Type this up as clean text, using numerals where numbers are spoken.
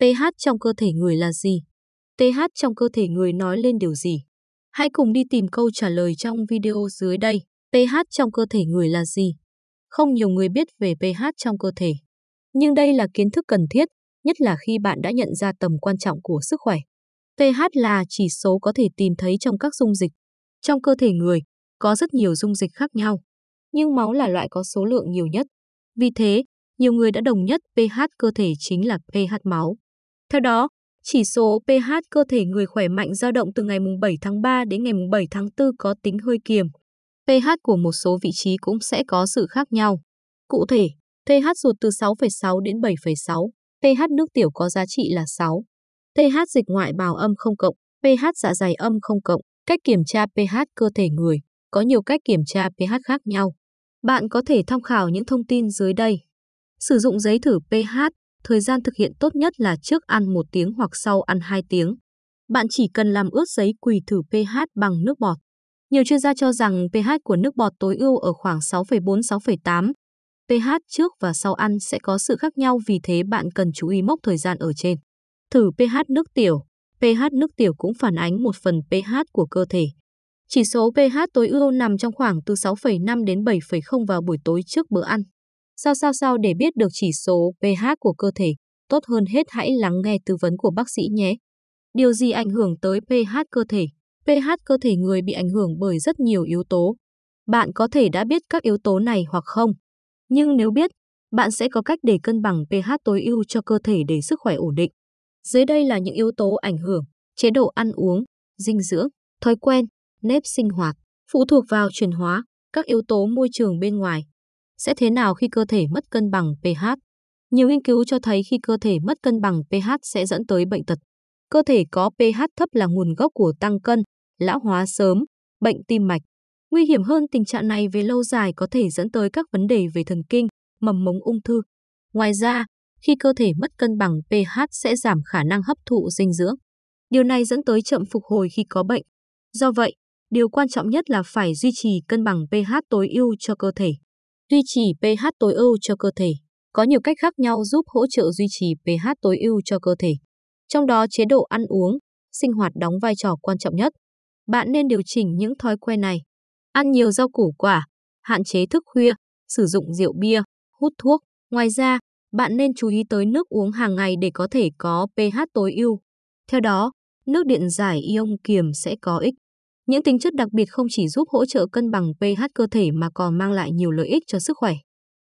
pH trong cơ thể người là gì? pH trong cơ thể người nói lên điều gì? Hãy cùng đi tìm câu trả lời trong video dưới đây. pH trong cơ thể người là gì? Không nhiều người biết về pH trong cơ thể. Nhưng đây là kiến thức cần thiết, nhất là khi bạn đã nhận ra tầm quan trọng của sức khỏe. pH là chỉ số có thể tìm thấy trong các dung dịch. Trong cơ thể người, có rất nhiều dung dịch khác nhau. Nhưng máu là loại có số lượng nhiều nhất. Vì thế, nhiều người đã đồng nhất pH cơ thể chính là pH máu. Theo đó, chỉ số pH cơ thể người khỏe mạnh dao động từ ngày 7 tháng 3 đến ngày 7 tháng 4 có tính hơi kiềm. pH của một số vị trí cũng sẽ có sự khác nhau. Cụ thể, pH ruột từ 6,6 đến 7,6, pH nước tiểu có giá trị là 6, pH dịch ngoại bào âm 0+, pH dạ dày âm 0+. Cách kiểm tra pH cơ thể người có nhiều cách kiểm tra pH khác nhau. Bạn có thể tham khảo những thông tin dưới đây. Sử dụng giấy thử pH, thời gian thực hiện tốt nhất là trước ăn 1 tiếng hoặc sau ăn 2 tiếng. Bạn chỉ cần làm ướt giấy quỳ thử pH bằng nước bọt. Nhiều chuyên gia cho rằng pH của nước bọt tối ưu ở khoảng 6,4-6,8. pH trước và sau ăn sẽ có sự khác nhau, vì thế bạn cần chú ý mốc thời gian ở trên. Thử pH nước tiểu. pH nước tiểu cũng phản ánh một phần pH của cơ thể. Chỉ số pH tối ưu nằm trong khoảng từ 6,5 đến 7,0 vào buổi tối trước bữa ăn. Sao để biết được chỉ số pH của cơ thể? Tốt hơn hết hãy lắng nghe tư vấn của bác sĩ nhé. Điều gì ảnh hưởng tới pH cơ thể? pH cơ thể người bị ảnh hưởng bởi rất nhiều yếu tố. Bạn có thể đã biết các yếu tố này hoặc không. Nhưng nếu biết, bạn sẽ có cách để cân bằng pH tối ưu cho cơ thể để sức khỏe ổn định. Dưới đây là những yếu tố ảnh hưởng: chế độ ăn uống, dinh dưỡng, thói quen, nếp sinh hoạt, phụ thuộc vào chuyển hóa, các yếu tố môi trường bên ngoài. Sẽ thế nào khi cơ thể mất cân bằng pH? Nhiều nghiên cứu cho thấy khi cơ thể mất cân bằng pH sẽ dẫn tới bệnh tật. Cơ thể có pH thấp là nguồn gốc của tăng cân, lão hóa sớm, bệnh tim mạch. Nguy hiểm hơn, tình trạng này về lâu dài có thể dẫn tới các vấn đề về thần kinh, mầm mống, ung thư. Ngoài ra, khi cơ thể mất cân bằng pH sẽ giảm khả năng hấp thụ dinh dưỡng. Điều này dẫn tới chậm phục hồi khi có bệnh. Do vậy, điều quan trọng nhất là phải duy trì cân bằng pH tối ưu cho cơ thể. Duy trì pH tối ưu cho cơ thể có nhiều cách khác nhau giúp hỗ trợ duy trì pH tối ưu cho cơ thể. Trong đó, chế độ ăn uống, sinh hoạt đóng vai trò quan trọng nhất. Bạn nên điều chỉnh những thói quen này. Ăn nhiều rau củ quả, hạn chế thức khuya, sử dụng rượu bia, hút thuốc. Ngoài ra, bạn nên chú ý tới nước uống hàng ngày để có thể có pH tối ưu. Theo đó, nước điện giải ion kiềm sẽ có ích. Những tính chất đặc biệt không chỉ giúp hỗ trợ cân bằng pH cơ thể mà còn mang lại nhiều lợi ích cho sức khỏe.